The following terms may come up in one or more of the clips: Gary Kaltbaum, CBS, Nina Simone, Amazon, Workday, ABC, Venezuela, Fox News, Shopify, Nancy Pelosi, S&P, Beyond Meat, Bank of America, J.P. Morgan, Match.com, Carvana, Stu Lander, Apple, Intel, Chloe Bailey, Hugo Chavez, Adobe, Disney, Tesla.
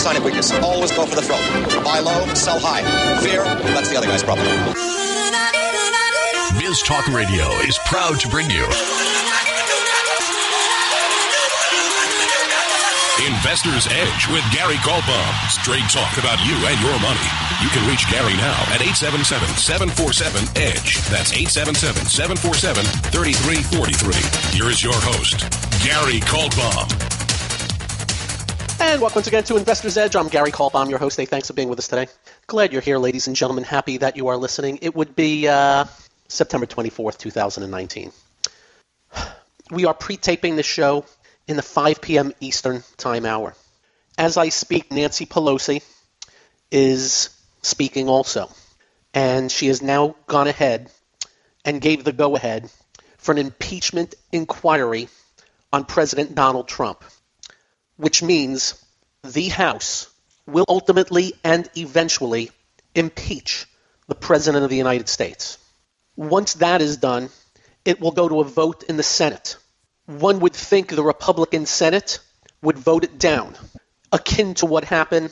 sign of weakness. Always go for the throat. Buy low, sell high. Fear, that's the other guy's problem. Biz Talk Radio is proud to bring you Investor's Edge with Gary Kaltbaum. Straight talk about you and your money. You can reach Gary now at 877-747-EDGE. That's 877-747-3343. Here is your host, Gary Kaltbaum. And welcome once again to Investor's Edge. I'm Gary Kaltbaum, your host. Hey, thanks for being with us today. Glad you're here, ladies and gentlemen. Happy that you are listening. It would be September 24th, 2019. We are pre-taping the show in the 5 p.m. Eastern time hour. As I speak, Nancy Pelosi is speaking also. And she has now gone ahead and gave the go-ahead for an impeachment inquiry on President Donald Trump, which means the House will ultimately and eventually impeach the President of the United States. Once that is done, it will go to a vote in the Senate. One would think the Republican Senate would vote it down, akin to what happened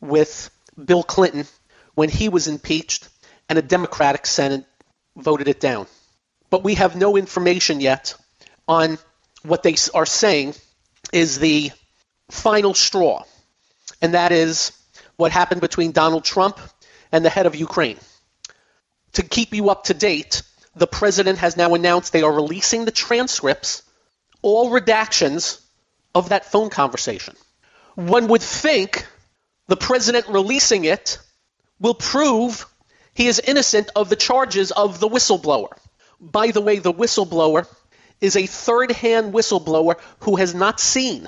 with Bill Clinton when he was impeached and a Democratic Senate voted it down. But we have no information yet on what they are saying is the final straw, and that is what happened between Donald Trump and the head of Ukraine. To keep you up to date, the president has now announced they are releasing the transcripts, all redactions of that phone conversation. One would think the president releasing it will prove he is innocent of the charges of the whistleblower. By the way, the whistleblower is a third-hand whistleblower who has not seen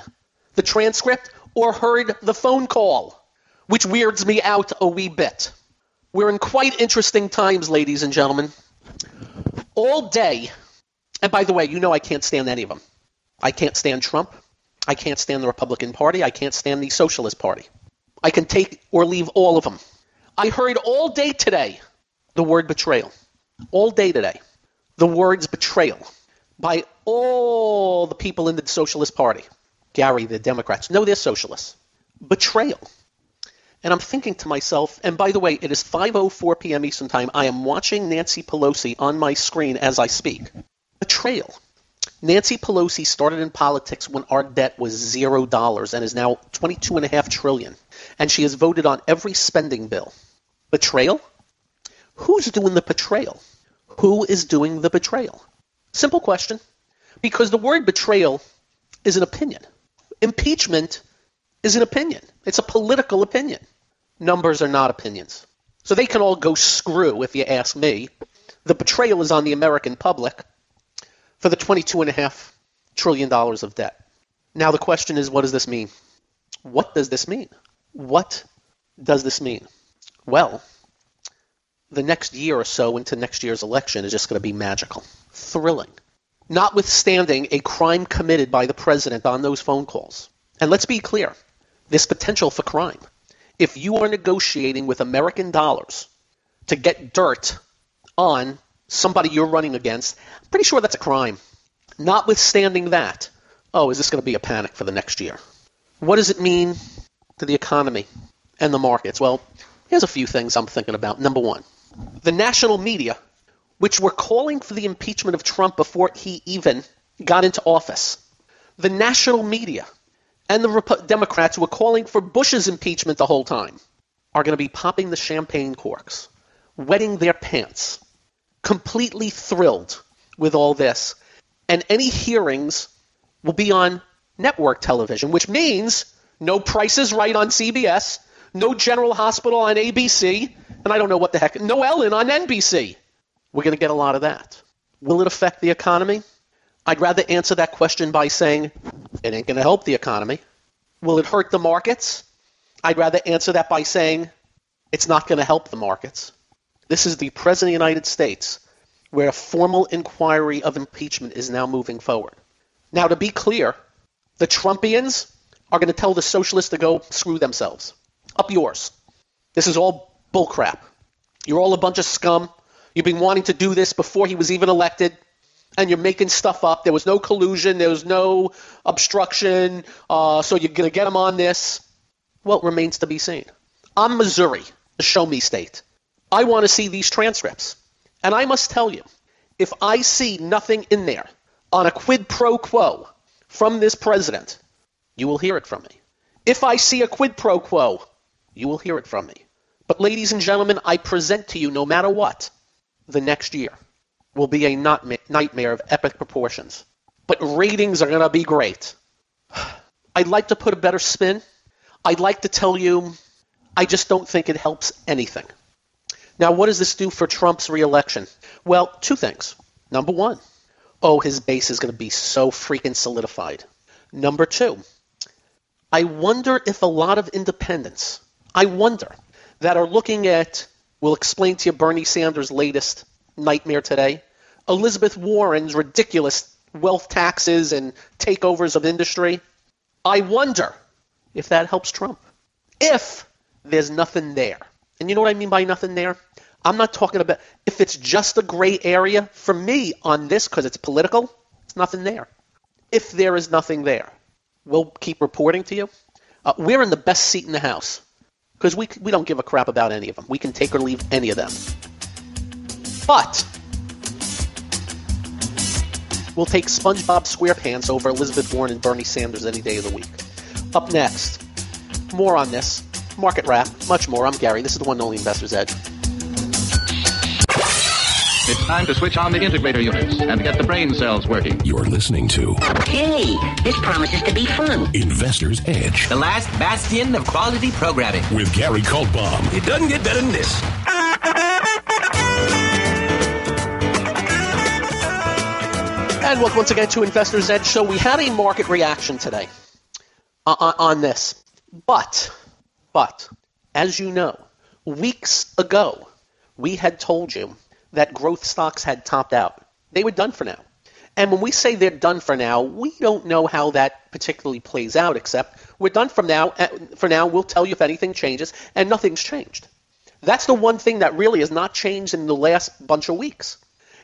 the transcript or heard the phone call, which weirds me out a wee bit. We're in quite interesting times, ladies and gentlemen. All day, and by the way, you know I can't stand any of them. I can't stand Trump. I can't stand the Republican Party. I can't stand the Socialist Party. I can take or leave all of them. I heard all day today the word betrayal. All day today, the words betrayal by all the people in the Socialist Party. Gary, the Democrats. No, they're socialists. Betrayal. And I'm thinking to myself, and by the way, it is 5:04 p.m. Eastern Time. I am watching Nancy Pelosi on my screen as I speak. Betrayal. Nancy Pelosi started in politics when our debt was $0 and is now $22.5 trillion. And she has voted on every spending bill. Betrayal? Who's doing the betrayal? Who is doing the betrayal? Simple question. Because the word betrayal is an opinion. Impeachment is an opinion. It's a political opinion. Numbers are not opinions. So they can all go screw, if you ask me. The betrayal is on the American public for the $22.5 trillion of debt. Now the question is, what does this mean? What does this mean? What does this mean? Well, the next year or so into next year's election is just going to be magical, thrilling, notwithstanding a crime committed by the president on those phone calls. And let's be clear, this potential for crime. If you are negotiating with American dollars to get dirt on somebody you're running against, I'm pretty sure that's a crime. Notwithstanding that, is this going to be a panic for the next year? What does it mean to the economy and the markets? Well, here's a few things I'm thinking about. Number one, the national media, which were calling for the impeachment of Trump before he even got into office. The national media and the Democrats who were calling for Bush's impeachment the whole time are going to be popping the champagne corks, wetting their pants, completely thrilled with all this, and any hearings will be on network television, which means no Price is Right on CBS, no General Hospital on ABC, and I don't know what the heck, no Ellen on NBC. We're going to get a lot of that. Will it affect the economy? I'd rather answer that question by saying it ain't going to help the economy. Will it hurt the markets? I'd rather answer that by saying it's not going to help the markets. This is the President of the United States, where a formal inquiry of impeachment is now moving forward. Now, to be clear, the Trumpians are going to tell the socialists to go screw themselves. Up yours. This is all bullcrap. You're all a bunch of scum. You've been wanting to do this before he was even elected, and you're making stuff up. There was no collusion. There was no obstruction. So you're going to get him on this. Well, it remains to be seen. I'm Missouri, the show me state. I want to see these transcripts. And I must tell you, if I see nothing in there on a quid pro quo from this president, you will hear it from me. If I see a quid pro quo, you will hear it from me. But ladies and gentlemen, I present to you, no matter what, the next year will be a nightmare of epic proportions. But ratings are going to be great. I'd like to put a better spin. I'd like to tell you, I just don't think it helps anything. Now, what does this do for Trump's reelection? Well, two things. Number one, his base is going to be so freaking solidified. Number two, I wonder if a lot of independents, that are looking at, we'll explain to you Bernie Sanders' latest nightmare today, Elizabeth Warren's ridiculous wealth taxes and takeovers of industry. I wonder if that helps Trump, if there's nothing there. And you know what I mean by nothing there? I'm not talking about if it's just a gray area for me on this because it's political, it's nothing there. If there is nothing there, we'll keep reporting to you. We're in the best seat in the house because we don't give a crap about any of them. We can take or leave any of them. But we'll take SpongeBob SquarePants over Elizabeth Warren and Bernie Sanders any day of the week. Up next, more on this. Market wrap, much more. I'm Gary. This is the one and only Investor's Edge. It's time to switch on the integrator units and get the brain cells working. You're listening to... Hey, this promises to be fun. Investor's Edge. The last bastion of quality programming. With Gary Kaltbaum. It doesn't get better than this. And welcome once again to Investor's Edge. So we had a market reaction today on this. But as you know, weeks ago, we had told you that growth stocks had topped out. They were done for now. And when we say they're done for now, we don't know how that particularly plays out, except we're done from now. For now, we'll tell you if anything changes, and nothing's changed. That's the one thing that really has not changed in the last bunch of weeks.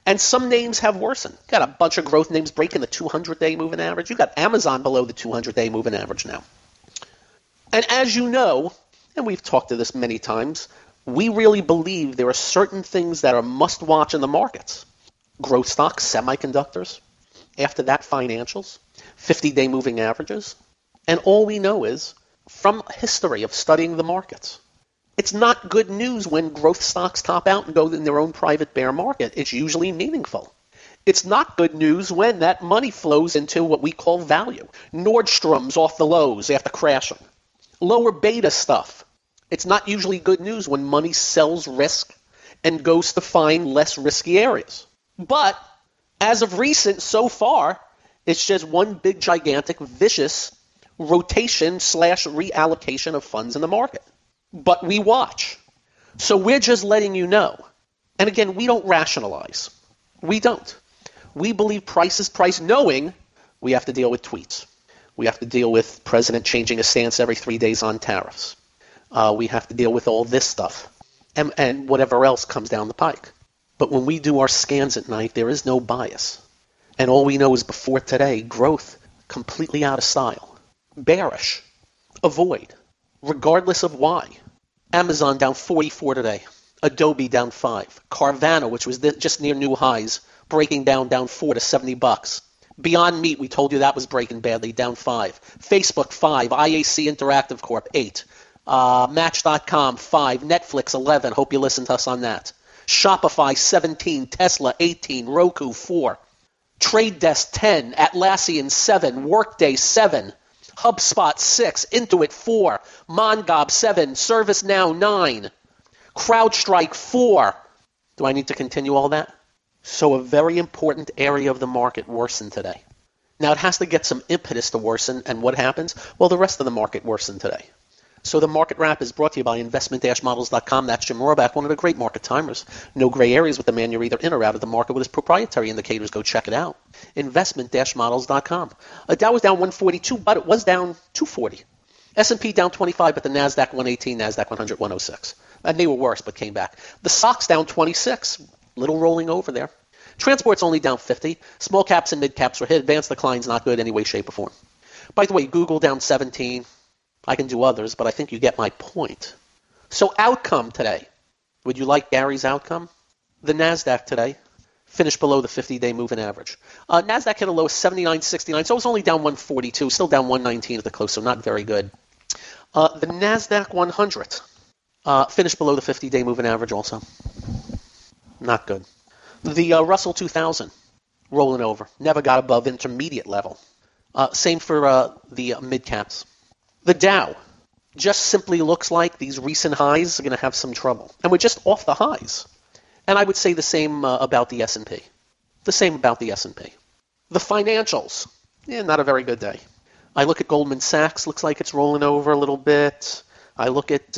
And some names have worsened. Got a bunch of growth names breaking the 200-day moving average. You got Amazon below the 200-day moving average now. And as you know, and we've talked to this many times, we really believe there are certain things that are must-watch in the markets. Growth stocks, semiconductors, after that financials, 50-day moving averages. And all we know is, from history of studying the markets, it's not good news when growth stocks top out and go in their own private bear market. It's usually meaningful. It's not good news when that money flows into what we call value. Nordstrom's off the lows after crashing. Lower beta stuff. It's not usually good news when money sells risk and goes to find less risky areas. But as of recent, so far, it's just one big, gigantic, vicious rotation / reallocation of funds in the market. But we watch. So we're just letting you know. And again, we don't rationalize. We don't. We believe price is price, knowing we have to deal with tweets. We have to deal with president changing his stance every 3 days on tariffs. We have to deal with all this stuff and whatever else comes down the pike. But when we do our scans at night, there is no bias. And all we know is before today, growth completely out of style. Bearish. Avoid. Regardless of why. Amazon down 44 today. Adobe down 5. Carvana, which was just near new highs, breaking down 4 to $70. Beyond Meat, we told you that was breaking badly, down 5. Facebook, 5. IAC Interactive Corp, 8. Match.com, 5. Netflix, 11. Hope you listened to us on that. Shopify, 17. Tesla, 18. Roku, 4. Trade Desk, 10. Atlassian, 7. Workday, 7. HubSpot, 6. Intuit, 4. Mongob, 7. ServiceNow, 9. CrowdStrike, 4. Do I need to continue all that? So a very important area of the market worsened today. Now, it has to get some impetus to worsen, and what happens? Well, the rest of the market worsened today. So the market wrap is brought to you by investment-models.com. That's Jim Rohrbach, one of the great market timers. No gray areas with the man. You're either in or out of the market with his proprietary indicators. Go check it out. Investment-models.com. Dow was down 142, but it was down 240. S&P down 25, but the NASDAQ 118, NASDAQ 100, 106. And they were worse, but came back. The SOX down 26. Little rolling over there. Transport's only down 50. Small caps and mid caps were hit. Advanced decline's not good any way, shape, or form. By the way, Google down 17. I can do others, but I think you get my point. So outcome today. Would you like Gary's outcome? The NASDAQ today finished below the 50-day moving average. NASDAQ hit a low of 79.69, so it was only down 142, still down 119 at the close, so not very good. The NASDAQ 100 finished below the 50-day moving average also. Not good. The Russell 2000 rolling over, never got above intermediate level. Same for the mid-caps. The Dow just simply looks like these recent highs are going to have some trouble. And we're just off the highs. And I would say the same about the S&P. The same about the S&P. The financials, not a very good day. I look at Goldman Sachs, looks like it's rolling over a little bit. I look at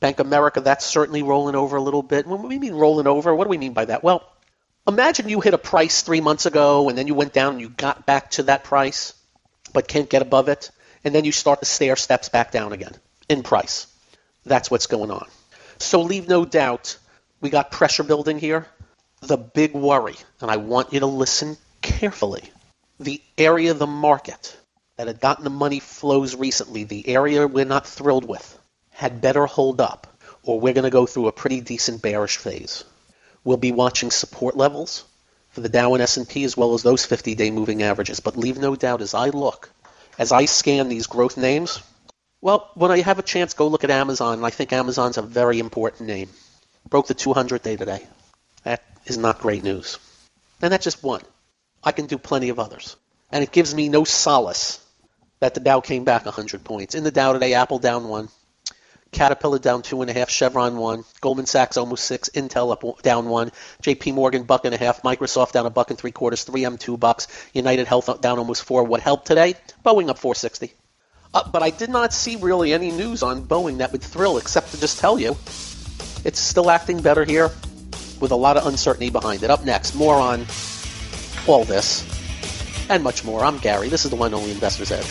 Bank of America, that's certainly rolling over a little bit. When we mean rolling over, what do we mean by that? Well, imagine you hit a price 3 months ago, and then you went down and you got back to that price, but can't get above it. And then you start to stair steps back down again in price. That's what's going on. So leave no doubt, we got pressure building here. The big worry, and I want you to listen carefully, the area of the market that had gotten the money flows recently, the area we're not thrilled with, had better hold up, or we're going to go through a pretty decent bearish phase. We'll be watching support levels for the Dow and S&P as well as those 50-day moving averages. But leave no doubt, as I look, as I scan these growth names, well, when I have a chance, go look at Amazon. And I think Amazon's a very important name. Broke the 200 day today. That is not great news. And that's just one. I can do plenty of others. And it gives me no solace that the Dow came back 100 points. In the Dow today, Apple down 1. Caterpillar down 2.5, Chevron 1, Goldman Sachs almost 6, Intel up down 1, J.P. Morgan $1.5, Microsoft down $1.75, 3M $2, United Health down almost 4. What helped today? Boeing up $4.60. But I did not see really any news on Boeing that would thrill, except to just tell you it's still acting better here, with a lot of uncertainty behind it. Up next, more on all this and much more. I'm Gary. This is the one and only Investor's Edge.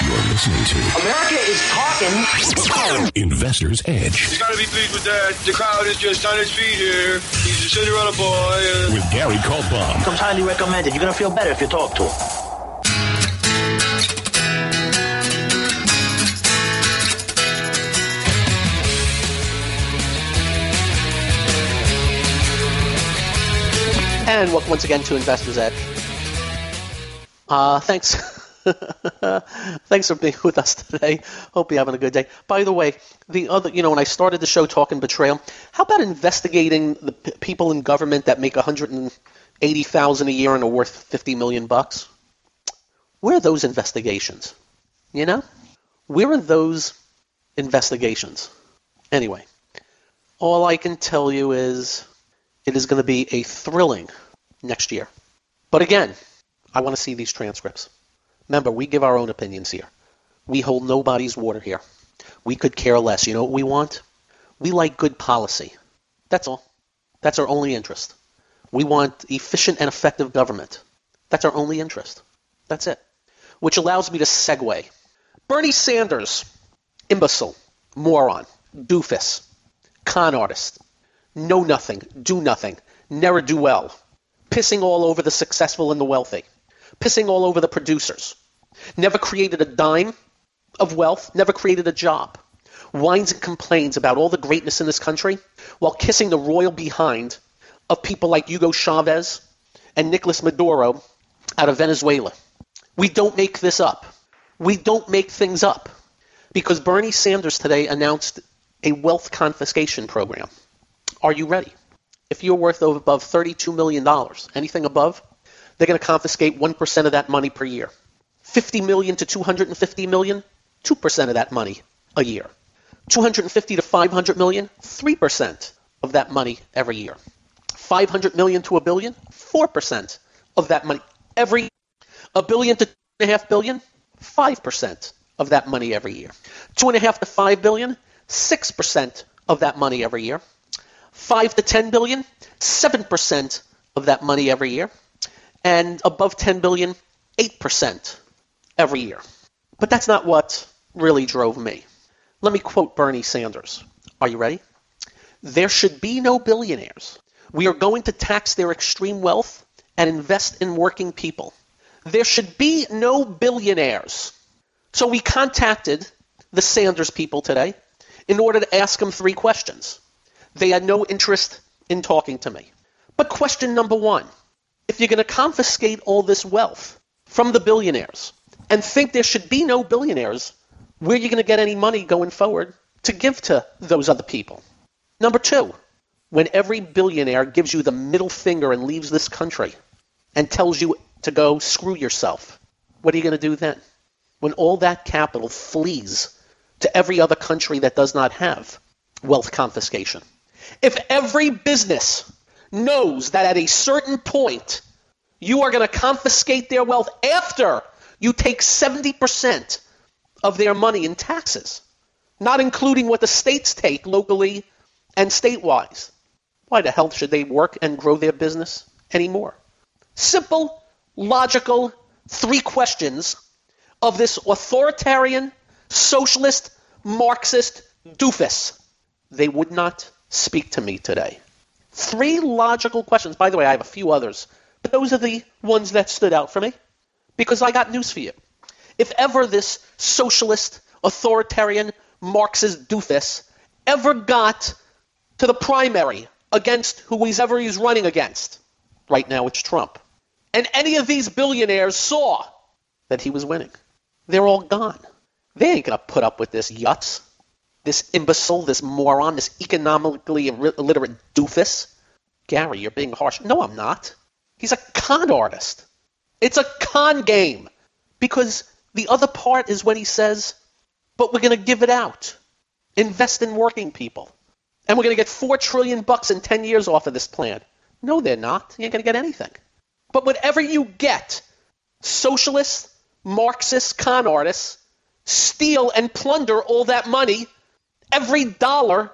You're listening to America is Talking Investor's Edge. He's got to be pleased with that. The crowd is just on his feet here. He's a Cinderella boy. With Gary Kaltbaum. Comes highly recommended. You're going to feel better if you talk to him. And welcome once again to Investor's Edge. Thanks. Thanks for being with us today. Hope you're having a good day. By the way, the other, when I started the show talking betrayal, how about investigating the people in government that make $180,000 a year and are worth $50 million? Where are those investigations? Where are those investigations? Anyway, all I can tell you is it is going to be a thrilling next year. But again, I want to see these transcripts. Remember, we give our own opinions here. We hold nobody's water here. We could care less. You know what we want? We like good policy. That's all. That's our only interest. We want efficient and effective government. That's our only interest. That's it. Which allows me to segue. Bernie Sanders, imbecile, moron, doofus, con artist, know nothing, do nothing, never do well, pissing all over the successful and the wealthy. Pissing all over the producers. Never created a dime of wealth, never created a job. Whines and complains about all the greatness in this country while kissing the royal behind of people like Hugo Chavez and Nicolas Maduro out of Venezuela. We don't make this up. We don't make things up because Bernie Sanders today announced a wealth confiscation program. Are you ready? If you're worth above $32 million, anything above, they're going to confiscate 1% of that money per year. 50 million to 250 million, 2% of that money a year. 250 to 500 million, 3% of that money every year. 500 million to a billion, 4% of that money every year. A billion to 2.5 billion, 5% of that money every year. 2.5 to 5 billion, 6% of that money every year. 5 to 10 billion, 7% of that money every year. And above 10 billion, 8% every year. But that's not what really drove me. Let me quote Bernie Sanders. Are you ready? There should be no billionaires. We are going to tax their extreme wealth and invest in working people. There should be no billionaires. So we contacted the Sanders people today in order to ask them three questions. They had no interest in talking to me. But question number one, if you're going to confiscate all this wealth from the billionaires and think there should be no billionaires, where are you going to get any money going forward to give to those other people? Number two, when every billionaire gives you the middle finger and leaves this country and tells you to go screw yourself, what are you going to do then? When all that capital flees to every other country that does not have wealth confiscation. If every business knows that at a certain point you are going to confiscate their wealth after you take 70% of their money in taxes, not including what the states take locally and state-wise, why the hell should they work and grow their business anymore? Simple, logical, three questions of this authoritarian, socialist, Marxist doofus. They would not speak to me today. Three logical questions. By the way, I have a few others, but those are the ones that stood out for me, because I got news for you. If ever this socialist, authoritarian, Marxist doofus ever got to the primary against whoever he's running against, right now it's Trump, and any of these billionaires saw that he was winning, they're all gone. They ain't going to put up with this yutz, this imbecile, this moron, this economically illiterate doofus. Gary, you're being harsh. No, I'm not. He's a con artist. It's a con game. Because the other part is when he says, but we're going to give it out. Invest in working people. And we're going to get $4 trillion in 10 years off of this plan. No, they're not. You ain't going to get anything. But whatever you get, socialist, Marxist con artists steal and plunder all that money. Every dollar,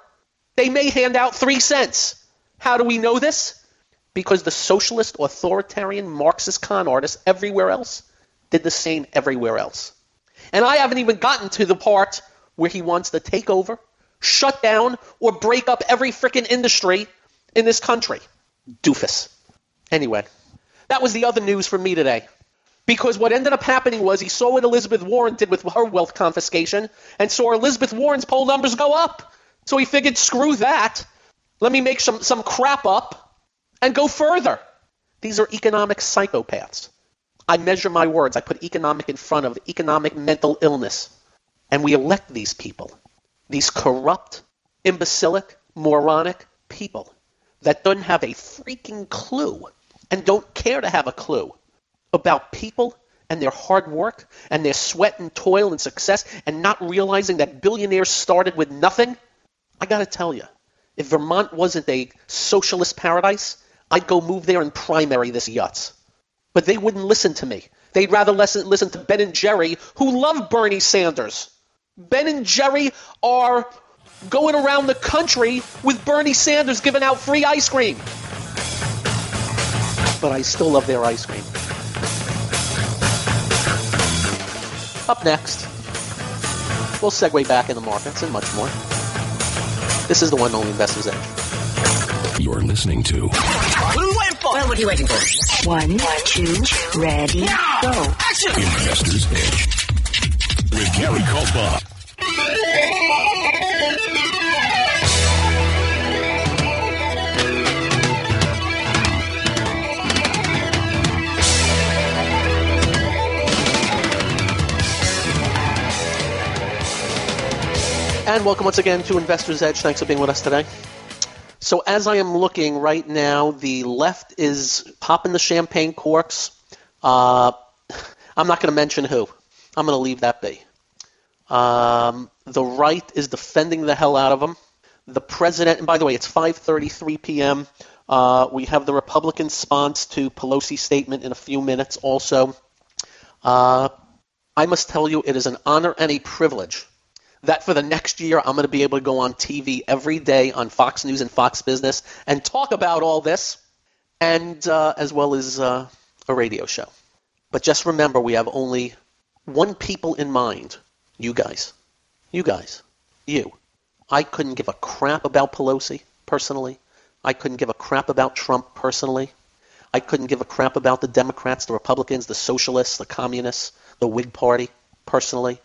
they may hand out 3 cents. How do we know this? Because the socialist, authoritarian, Marxist con artists everywhere else did the same everywhere else. And I haven't even gotten to the part where he wants to take over, shut down, or break up every freaking industry in this country. Doofus. Anyway, that was the other news for me today. Because what ended up happening was he saw what Elizabeth Warren did with her wealth confiscation and saw Elizabeth Warren's poll numbers go up. So he figured, screw that. Let me make some crap up and go further. These are economic psychopaths. I measure my words. I put economic in front of economic mental illness. And we elect these people, these corrupt, imbecilic, moronic people that don't have a freaking clue and don't care to have a clue about people and their hard work and their sweat and toil and success, and not realizing that billionaires started with nothing. I got to tell you, if Vermont wasn't a socialist paradise, I'd go move there and primary this yutz. But they wouldn't listen to me. They'd rather listen to Ben and Jerry, who love Bernie Sanders. Ben and Jerry are going around the country with Bernie Sanders giving out free ice cream. But I still love their ice cream. Up next, we'll segue back in the markets and much more. This is the one and only Investor's Edge. You're listening to... Well, what are you waiting for? One, two, ready, go. Action! Investor's Edge with Gary Kaltbaum. And welcome once again to Investor's Edge. Thanks for being with us today. So as I am looking right now, the left is popping the champagne corks. I'm not going to mention who. I'm going to leave that be. The right is defending the hell out of them. The president – and by the way, it's 5:33 p.m. We have the Republican response to Pelosi's statement in a few minutes also. I must tell you, it is an honor and a privilege that for the next year, I'm going to be able to go on TV every day on Fox News and Fox Business and talk about all this, and as well as a radio show. But just remember, we have only one people in mind, you guys. I couldn't give a crap about Pelosi personally. I couldn't give a crap about Trump personally. I couldn't give a crap about the Democrats, the Republicans, the Socialists, the Communists, the Whig Party personally.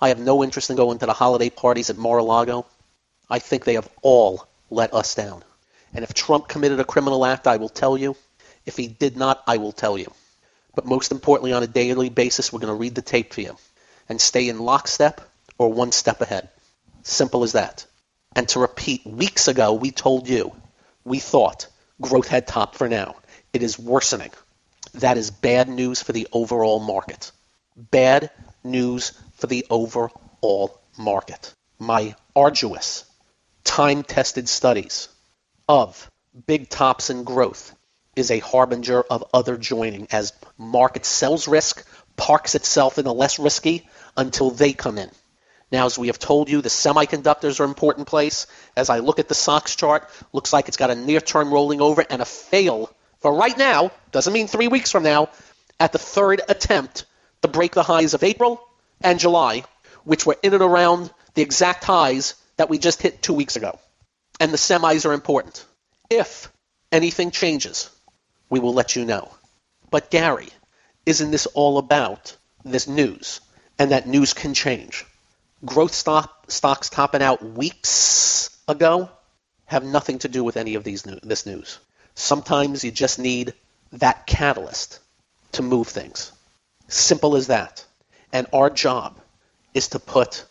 I have no interest in going to the holiday parties at Mar-a-Lago. I think they have all let us down. And if Trump committed a criminal act, I will tell you. If he did not, I will tell you. But most importantly, on a daily basis, we're going to read the tape for you and stay in lockstep or one step ahead. Simple as that. And to repeat, weeks ago, we told you, we thought growth had topped for now. It is worsening. That is bad news for the overall market. Bad news for the overall market. My arduous, time-tested studies of big tops in growth is a harbinger of other joining as market sells risk, parks itself in the less risky until they come in. Now, as we have told you, the semiconductors are an important place. As I look at the SOX chart, looks like it's got a near-term rolling over and a fail for right now, doesn't mean 3 weeks from now, at the third attempt to break the highs of April and July, which were in and around the exact highs that we just hit 2 weeks ago. And the semis are important. If anything changes, we will let you know. But Gary, isn't this all about this news? And that news can change. Growth stocks topping out weeks ago have nothing to do with any of this news. Sometimes you just need that catalyst to move things. Simple as that. And our job is to put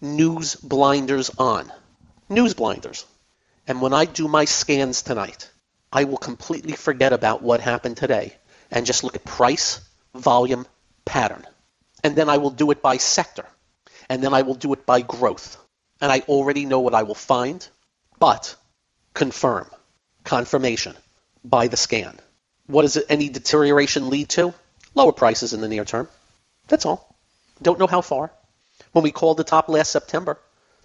news blinders on. News blinders. And when I do my scans tonight, I will completely forget about what happened today and just look at price, volume, pattern. And then I will do it by sector. And then I will do it by growth. And I already know what I will find, but confirmation by the scan. What does any deterioration lead to? Lower prices in the near term. That's all. Don't know how far. When we called the top last September,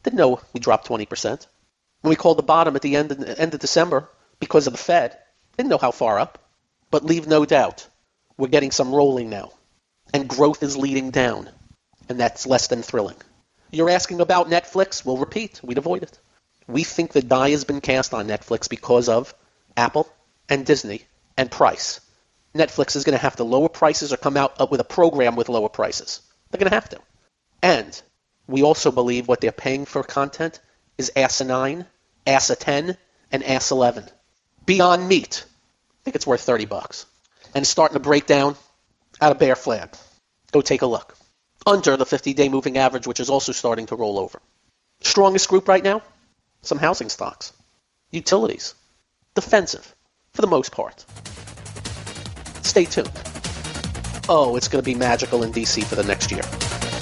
didn't know we dropped 20%. When we called the bottom at the end of December because of the Fed, didn't know how far up. But leave no doubt, we're getting some rolling now. And growth is leading down. And that's less than thrilling. You're asking about Netflix? We'll repeat. We'd avoid it. We think the die has been cast on Netflix because of Apple and Disney and price. Netflix is going to have to lower prices or come out with a program with lower prices. They're going to have to. And we also believe what they're paying for content is ASA 9, ASA 10, and ASA 11. Beyond Meat. I think it's worth $30. And it's starting to break down out of bear flag. Go take a look. Under the 50-day moving average, which is also starting to roll over. Strongest group right now? Some housing stocks. Utilities. Defensive, for the most part. Stay tuned. Oh, it's going to be magical in D.C. for the next year.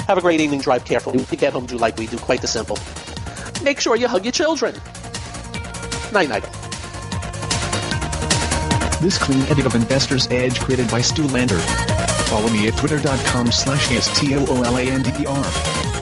Have a great evening. Drive carefully. If you get home, do like we do. Quite the simple. Make sure you hug your children. Night-night. This clean edit of Investor's Edge created by Stu Lander. Follow me at twitter.com/stoolandr.